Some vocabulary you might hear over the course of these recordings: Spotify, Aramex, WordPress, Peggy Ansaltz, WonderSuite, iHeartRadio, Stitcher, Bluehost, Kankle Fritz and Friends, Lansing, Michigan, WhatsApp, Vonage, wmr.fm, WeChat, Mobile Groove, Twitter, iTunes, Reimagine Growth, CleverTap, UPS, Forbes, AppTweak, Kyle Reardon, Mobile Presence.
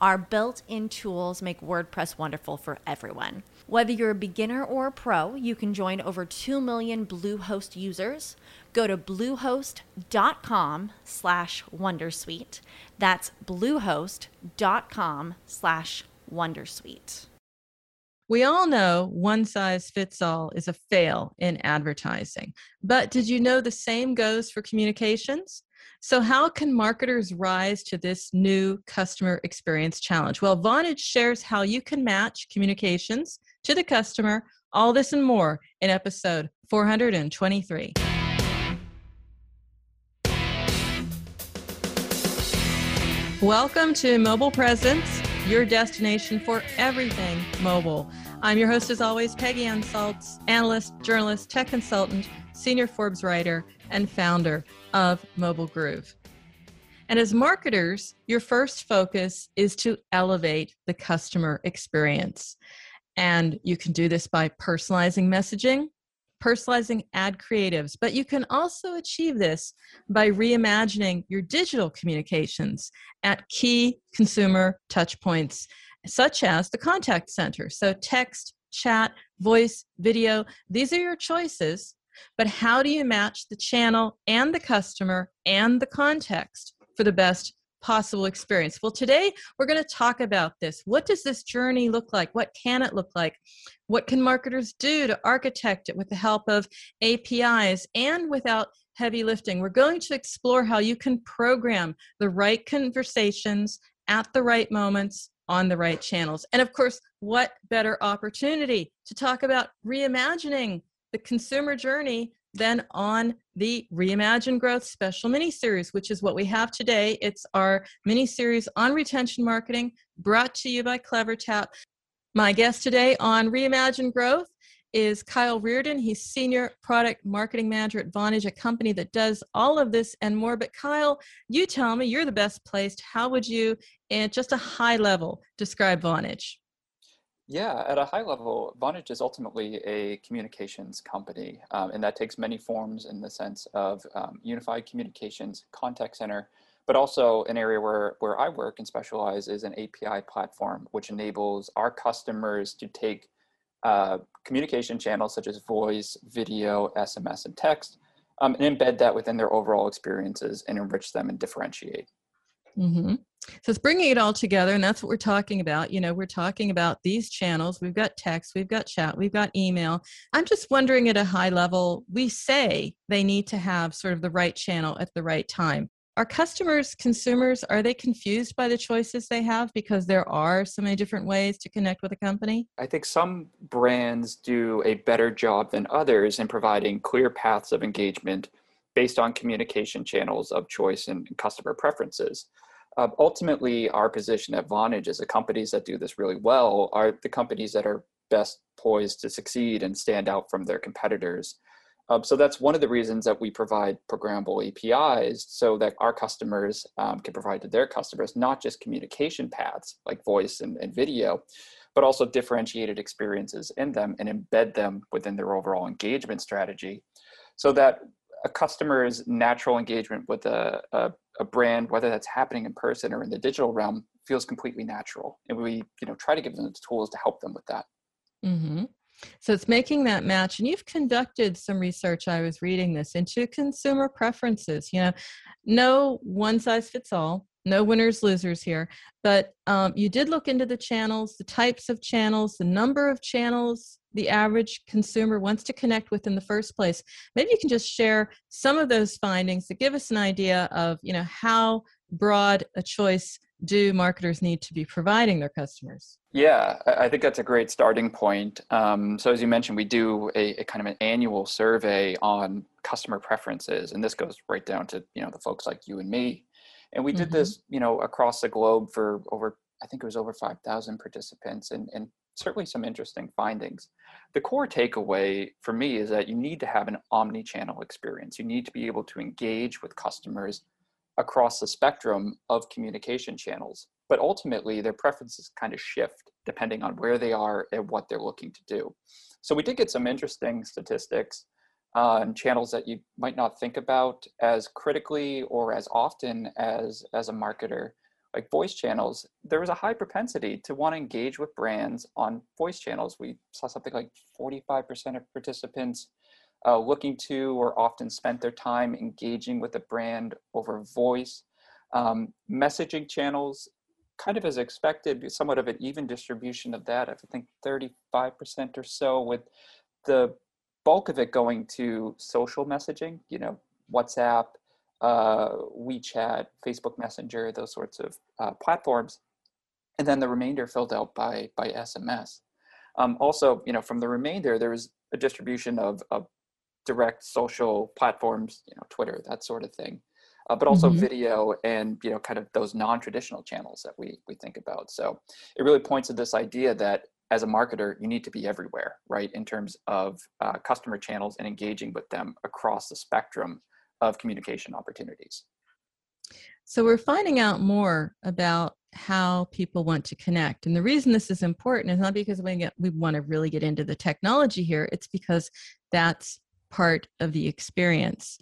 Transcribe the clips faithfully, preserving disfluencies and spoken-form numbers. our built-in tools make WordPress wonderful for everyone. Whether you're a beginner or a pro, you can join over two million Bluehost users. Go to bluehost.com slash wondersuite. That's bluehost.com slash wondersuite. We all know one size fits all is a fail in advertising, but did you know the same goes for communications? So how can marketers rise to this new customer experience challenge? Well, Vonage shares how you can match communications to the customer, all this and more in episode four twenty-three. Welcome to Mobile Presence, your destination for everything mobile. I'm your host as always, Peggy Ansaltz, analyst, journalist, tech consultant, senior Forbes writer, and founder of Mobile Groove. And as marketers, your first focus is to elevate the customer experience. And you can do this by personalizing messaging, personalizing ad creatives, but you can also achieve this by reimagining your digital communications at key consumer touchpoints, such as the contact center. So text, chat, voice, video, these are your choices. But how do you match the channel and the customer and the context for the best possible experience? Well, today we're going to talk about this. What does this journey look like? What can it look like? What can marketers do to architect it with the help of A P Is and without heavy lifting? We're going to explore how you can program the right conversations at the right moments on the right channels. And of course, what better opportunity to talk about reimagining the consumer journey then on the Reimagine Growth special mini-series, which is what we have today. It's our mini-series on retention marketing brought to you by CleverTap. My guest today on Reimagine Growth is Kyle Reardon. He's Senior Product Marketing Manager at Vonage, a company that does all of this and more. But Kyle, you tell me, you're the best placed. How would you, at just a high level, describe Vonage? Yeah, at a high level, Vonage is ultimately a communications company, um, and that takes many forms in the sense of um, unified communications, contact center, but also an area where, where I work and specialize is an A P I platform, which enables our customers to take uh, communication channels such as voice, video, S M S, and text, um, and embed that within their overall experiences and enrich them and differentiate. Mm-hmm. So it's bringing it all together, and that's what we're talking about. You know, we're talking about these channels. We've got text, we've got chat, we've got email. I'm just wondering at a high level, we say they need to have sort of the right channel at the right time. Are customers, consumers, are they confused by the choices they have because there are so many different ways to connect with a company? I think some brands do a better job than others in providing clear paths of engagement based on communication channels of choice and customer preferences. Uh, ultimately, our position at Vonage is the companies that do this really well are the companies that are best poised to succeed and stand out from their competitors. Um, so that's one of the reasons that we provide programmable A P Is so that our customers um, can provide to their customers not just communication paths like voice and, and video, but also differentiated experiences in them and embed them within their overall engagement strategy so that a customer's natural engagement with a, a, a brand, whether that's happening in person or in the digital realm, feels completely natural. And we, you know, try to give them the tools to help them with that. Mm-hmm. So it's making that match. And you've conducted some research, I was reading this, into consumer preferences. You know, no one size fits all, no winners, losers here. But um, you did look into the channels, the types of channels, the number of channels the average consumer wants to connect with in the first place. Maybe you can just share some of those findings to give us an idea of, you know, how broad a choice do marketers need to be providing their customers? Yeah, I think that's a great starting point. Um, so as you mentioned, we do a, a kind of an annual survey on customer preferences, and this goes right down to, you know, the folks like you and me. And we did mm-hmm. this, you know, across the globe for over, I think it was over five thousand participants, and, and certainly some interesting findings. The core takeaway for me is that you need to have an omni-channel experience. You need to be able to engage with customers across the spectrum of communication channels, but ultimately their preferences kind of shift depending on where they are and what they're looking to do. So we did get some interesting statistics on channels that you might not think about as critically or as often as, as a marketer, like voice channels. There was a high propensity to want to engage with brands on voice channels. We saw something like forty-five percent of participants Uh, looking to or often spent their time engaging with a brand over voice. Um, messaging channels, kind of as expected, somewhat of an even distribution of that. I think thirty-five percent or so, with the bulk of it going to social messaging, you know, WhatsApp, uh, WeChat, Facebook Messenger, those sorts of uh, platforms. And then the remainder filled out by, by S M S. Um, also, you know, from the remainder, there was a distribution of, of direct social platforms, you know, Twitter, that sort of thing, uh, but also mm-hmm. video and, you know, kind of those non-traditional channels that we we think about. So it really points to this idea that as a marketer, you need to be everywhere, right, in terms of uh, customer channels and engaging with them across the spectrum of communication opportunities. So we're finding out more about how people want to connect. And the reason this is important is not because we, get, we want to really get into the technology here, it's because that's part of the experience.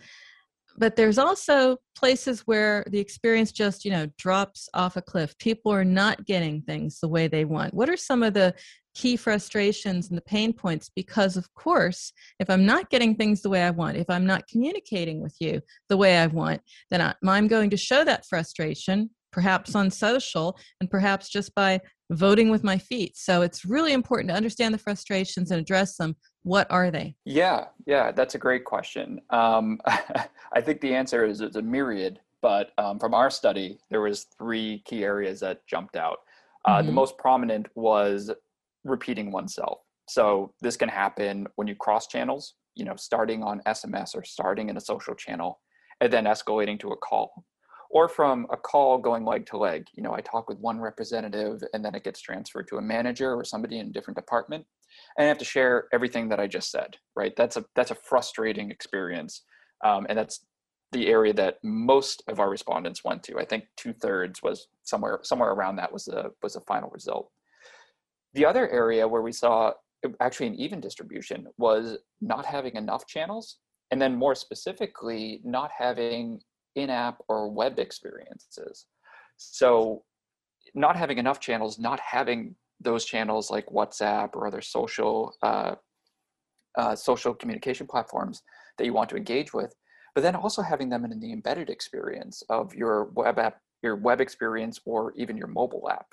But there's also places where the experience just, you know, drops off a cliff. People are not getting things the way they want. What are some of the key frustrations and the pain points? Because of course, if I'm not getting things the way I want, if I'm not communicating with you the way I want, then I, I'm going to show that frustration, perhaps on social, and perhaps just by voting with my feet. So it's really important to understand the frustrations and address them. What are they? Yeah, yeah, that's a great question. Um, I think the answer is it's a myriad, but um, from our study, there was three key areas that jumped out. Uh, mm-hmm. The most prominent was repeating oneself. So this can happen when you cross channels, you know, starting on S M S or starting in a social channel and then escalating to a call. Or from a call going leg to leg. You know, I talk with one representative and then it gets transferred to a manager or somebody in a different department, and I have to share everything that I just said, right? That's a that's a frustrating experience. Um, and that's the area that most of our respondents went to. I think two thirds was somewhere somewhere around that was the was the final result. The other area where we saw actually an even distribution was not having enough channels, and then more specifically, not having in-app or web experiences. So not having enough channels, not having those channels like WhatsApp or other social uh, uh, social communication platforms that you want to engage with, but then also having them in the embedded experience of your web app, your web experience, or even your mobile app.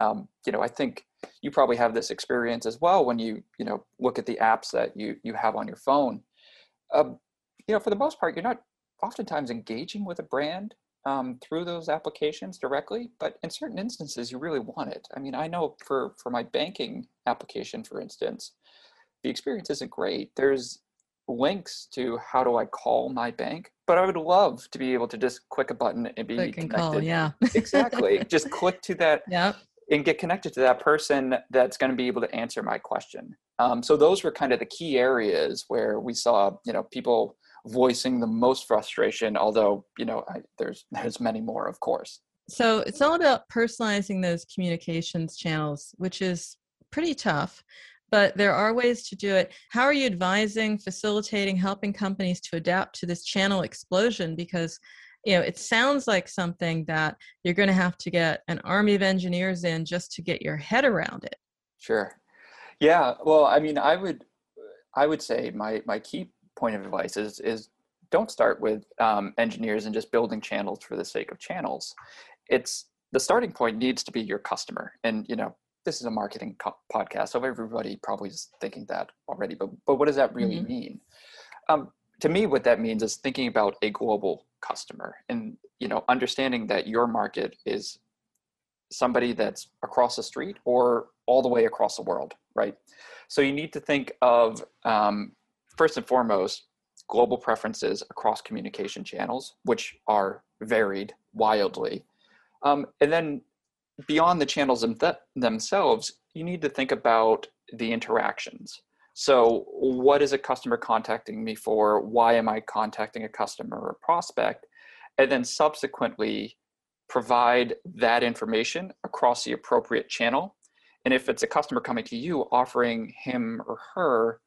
Um, you know, I think you probably have this experience as well when you, you know, look at the apps that you, you have on your phone. Um, you know, for the most part, you're not oftentimes engaging with a brand um, through those applications directly, but in certain instances, you really want it. I mean, I know for, for my banking application, for instance, the experience isn't great. There's links to how do I call my bank, but I would love to be able to just click a button and be click and connected. Call, yeah. Exactly. Just click to that yep. and get connected to that person that's going to be able to answer my question. Um, so those were kind of the key areas where we saw, you know, people voicing the most frustration, although, you know, I, there's there's many more, of course. So it's all about personalizing those communications channels, which is pretty tough, but there are ways to do it. How are you advising, facilitating, helping companies to adapt to this channel explosion? Because, you know, it sounds like something that you're going to have to get an army of engineers in just to get your head around it. Sure. Yeah. Well, I mean, I would, I would say my, my key point of advice is, is don't start with um, engineers and just building channels for the sake of channels. It's the starting point needs to be your customer. And, you know, this is a marketing co- podcast, so everybody probably is thinking that already, but, but what does that really mm-hmm. mean? Um, to me, what that means is thinking about a global customer and, you know, understanding that your market is somebody that's across the street or all the way across the world, right? So you need to think of, um, first and foremost, global preferences across communication channels, which are varied wildly. Um, and then beyond the channels them th- themselves, you need to think about the interactions. So what is a customer contacting me for? Why am I contacting a customer or prospect? And then subsequently provide that information across the appropriate channel. And if it's a customer coming to you, offering him or her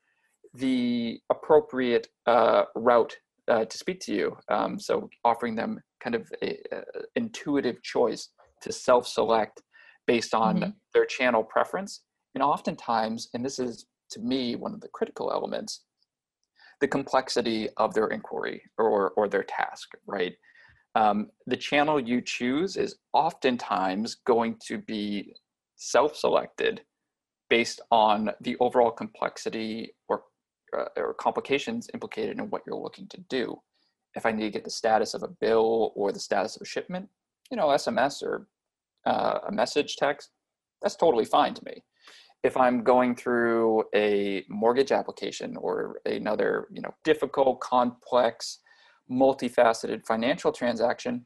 the appropriate uh, route uh, to speak to you. Um, so offering them kind of a, a intuitive choice to self-select based on mm-hmm. their channel preference. And oftentimes, and this is to me one of the critical elements, the complexity of their inquiry or, or their task, right? Um, the channel you choose is oftentimes going to be self-selected based on the overall complexity or uh, or complications implicated in what you're looking to do. If I need to get the status of a bill or the status of a shipment, you know, S M S or uh, a message text, that's totally fine to me. If I'm going through a mortgage application or another, you know, difficult, complex, multifaceted financial transaction,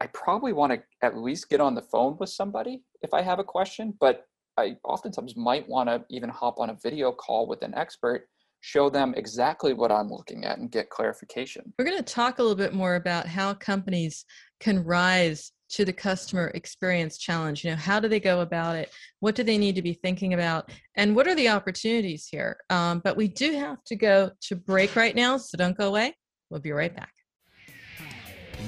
I probably want to at least get on the phone with somebody if I have a question, but I oftentimes might want to even hop on a video call with an expert, show them exactly what I'm looking at and get clarification. We're going to talk a little bit more about how companies can rise to the customer experience challenge. You know, how do they go about it? What do they need to be thinking about? And what are the opportunities here? Um, but we do have to go to break right now, so don't go away. We'll be right back.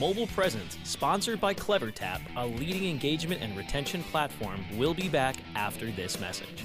Mobile Presence, sponsored by CleverTap, a leading engagement and retention platform, will be back after this message.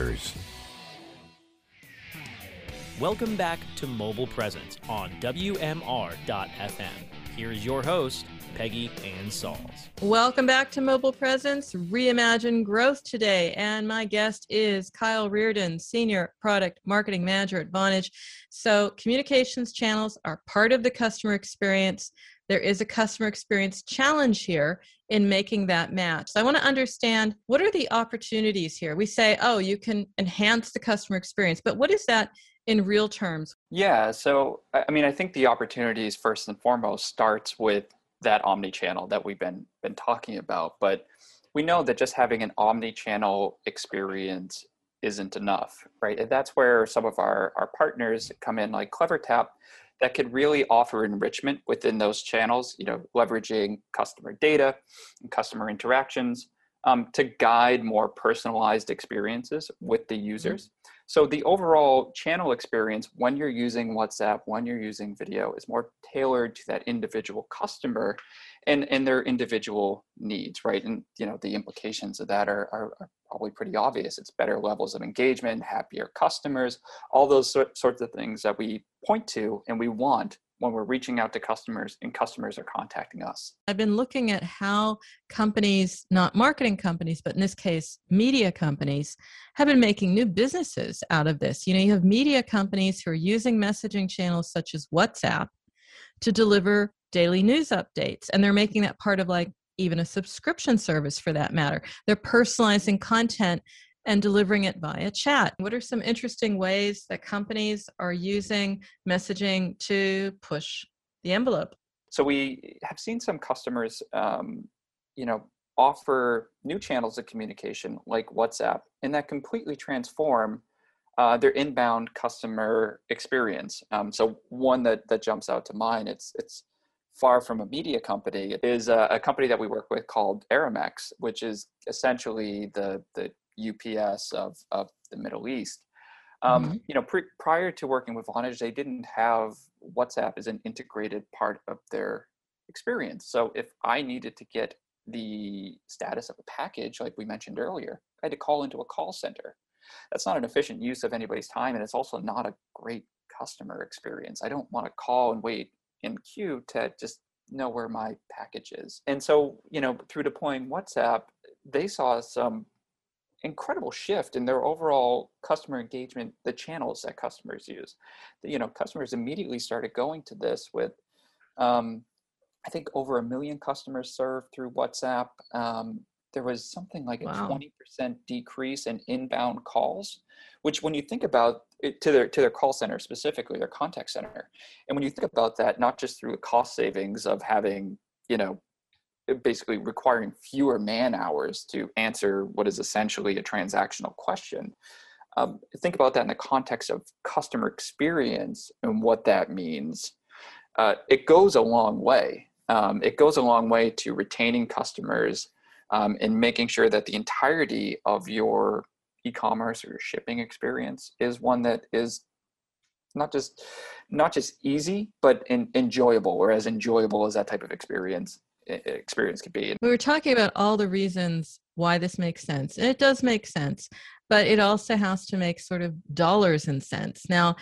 Welcome back to Mobile Presence on W M R dot F M. Here is your host, Peggy Ansaltz. Welcome back to Mobile Presence, Reimagine Growth today. And my guest is Kyle Reardon, Senior Product Marketing Manager at Vonage. So communications channels are part of the customer experience. there is a customer experience challenge here in making that match. So I want to understand, what are the opportunities here? We say, oh, you can enhance the customer experience, but what is that in real terms? Yeah, so I mean, I think the opportunities first and foremost starts with that omni-channel that we've been been talking about. But we know that just having an omni-channel experience isn't enough, right? And that's where some of our, our partners come in, like CleverTap, that could really offer enrichment within those channels, you know, leveraging customer data and customer interactions um, to guide more personalized experiences with the users. Mm-hmm. So the overall channel experience, when you're using WhatsApp, when you're using video, is more tailored to that individual customer and, and their individual needs, right? And, you know, the implications of that are, are, are probably pretty obvious. It's better levels of engagement, happier customers, all those sort, sorts of things that we point to and we want when we're reaching out to customers and customers are contacting us. I've been looking at how companies, not marketing companies, but in this case, media companies, have been making new businesses out of this. You know, you have media companies who are using messaging channels such as WhatsApp to deliver daily news updates. And they're making that part of like even a subscription service for that matter. They're personalizing content and delivering it via chat. What are some interesting ways that companies are using messaging to push the envelope? So we have seen some customers, um, you know, offer new channels of communication like WhatsApp, and that completely transform uh, their inbound customer experience. Um, so one that that jumps out to mind, it's it's far from a media company, it is a, a company that we work with called Aramex, which is essentially the the U P S of, of the Middle East. Um, mm-hmm. You know, pre- prior to working with Vonage, they didn't have WhatsApp as an integrated part of their experience. So if I needed to get the status of a package, like we mentioned earlier, I had to call into a call center. That's not an efficient use of anybody's time, and it's also not a great customer experience. I don't want to call and wait in queue to just know where my package is. And so, you know, through deploying WhatsApp, they saw some incredible shift in their overall customer engagement, the channels that customers use. You know, customers immediately started going to this with, um, I think, over a million customers served through WhatsApp. Um, there was something like wow. a twenty percent decrease in inbound calls, which when you think about it, to their, to their call center specifically, their contact center. And when you think about that, not just through the cost savings of having, you know, basically requiring fewer man hours to answer what is essentially a transactional question. Um, think about that in the context of customer experience and what that means. Uh, it goes a long way. Um, it goes a long way to retaining customers um, and making sure that the entirety of your e-commerce or your shipping experience is one that is not just not just easy, but in, enjoyable, or as enjoyable as that type of experience experience could be. We were talking about all the reasons why this makes sense, and it does make sense, but it also has to make sort of dollars and cents. Now,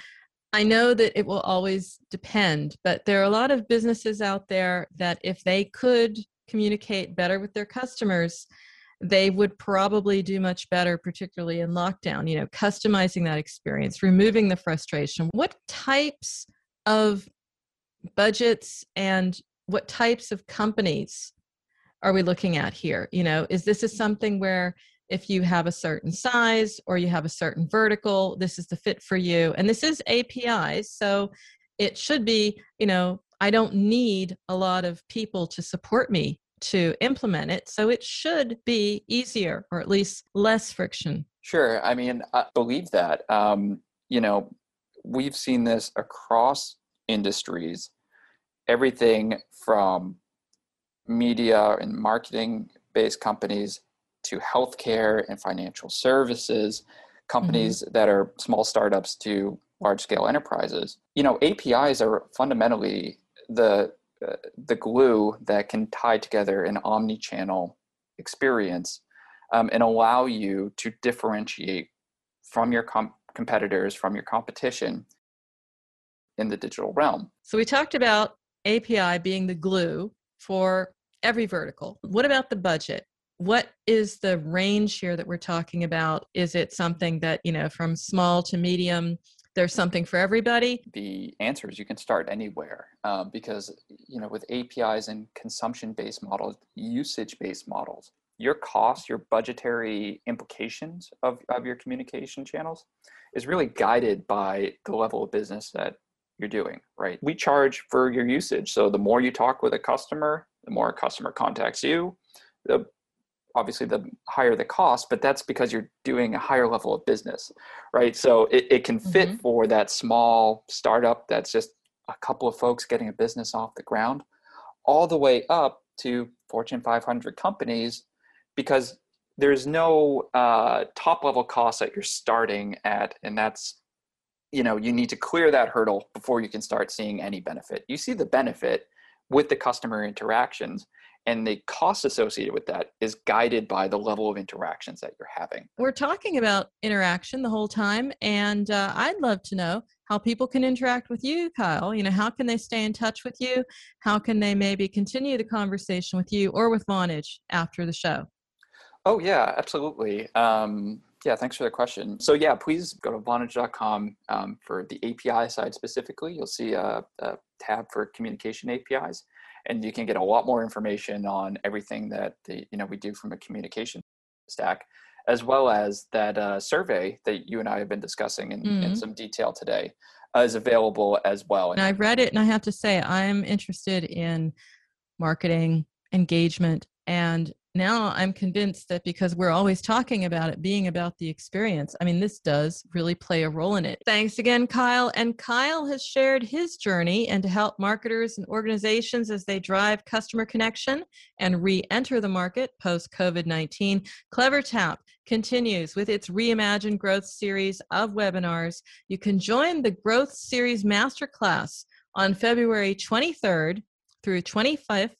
I know that it will always depend, but there are a lot of businesses out there that if they could communicate better with their customers, they would probably do much better, particularly in lockdown, you know, customizing that experience, removing the frustration. What types of budgets and what types of companies are we looking at here? You know, is this is something where if you have a certain size or you have a certain vertical, this is the fit for you. And this is A P Is, so it should be, you know, I don't need a lot of people to support me to implement it. So it should be easier, or at least less friction. Sure. I mean, I believe that, um, you know, we've seen this across industries. Everything from media and marketing-based companies to healthcare and financial services, companies mm-hmm. that are small startups to large-scale enterprises. You know, A P Is are fundamentally the uh, the glue that can tie together an omni-channel experience um, and allow you to differentiate from your com- competitors, from your competition in the digital realm. So we talked about A P I being the glue for every vertical. What about the budget? What is the range here that we're talking about? Is it something that, you know, from small to medium there's something for everybody? The answer is you can start anywhere uh, because, you know, with A P Is and consumption-based models, usage-based models, your costs, your budgetary implications of, of your communication channels is really guided by the level of business that you're doing, right? We charge for your usage. So the more you talk with a customer, the more a customer contacts you, the obviously the higher the cost, but that's because you're doing a higher level of business, right? So it, it can fit mm-hmm. for that small startup that's just a couple of folks getting a business off the ground, all the way up to Fortune five hundred companies, because there's no uh, top level cost that you're starting at. And that's, you know, you need to clear that hurdle before you can start seeing any benefit. You see the benefit with the customer interactions, and the cost associated with that is guided by the level of interactions that you're having. We're talking about interaction the whole time, and uh, I'd love to know how people can interact with you, Kyle. You know, how can they stay in touch with you? How can they maybe continue the conversation with you or with Vonage after the show? Oh, yeah, absolutely. Um, yeah, thanks for the question. So yeah, please go to vonage dot com um, for the A P I side specifically. You'll see a, a tab for communication A P Is. And you can get a lot more information on everything that the, you know, we do from a communication stack, as well as that uh, survey that you and I have been discussing in, mm-hmm. in some detail today uh, is available as well. And I read it, and I have to say, I'm interested in marketing, engagement, and now I'm convinced that because we're always talking about it being about the experience, I mean, this does really play a role in it. Thanks again, Kyle. And Kyle has shared his journey and to help marketers and organizations as they drive customer connection and re-enter the market post-COVID nineteen. CleverTap continues with its Reimagine Growth series of webinars. You can join the Growth Series Masterclass on February twenty-third through twenty-fifth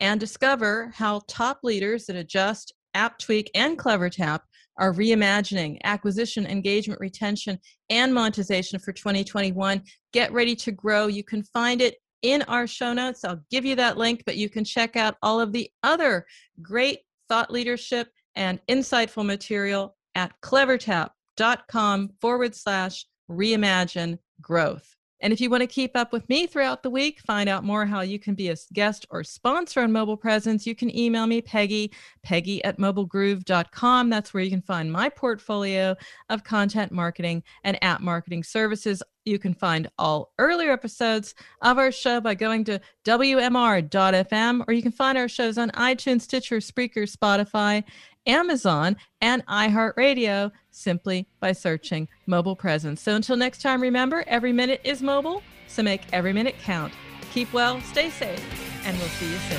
and discover how top leaders at Adjust, AppTweak, and CleverTap are reimagining acquisition, engagement, retention, and monetization for twenty twenty-one. Get ready to grow. You can find it in our show notes. I'll give you that link, but you can check out all of the other great thought leadership and insightful material at clevertap.com forward slash reimagine growth. And if you want to keep up with me throughout the week, find out more how you can be a guest or sponsor on Mobile Presence, you can email me, Peggy, Peggy at mobile groove dot com. That's where you can find my portfolio of content marketing and app marketing services. You can find all earlier episodes of our show by going to w m r dot f m, or you can find our shows on iTunes, Stitcher, Spreaker, Spotify, Amazon, and iHeartRadio simply by searching Mobile Presence. So until next time, remember, every minute is mobile, so make every minute count. Keep well, stay safe, and we'll see you soon.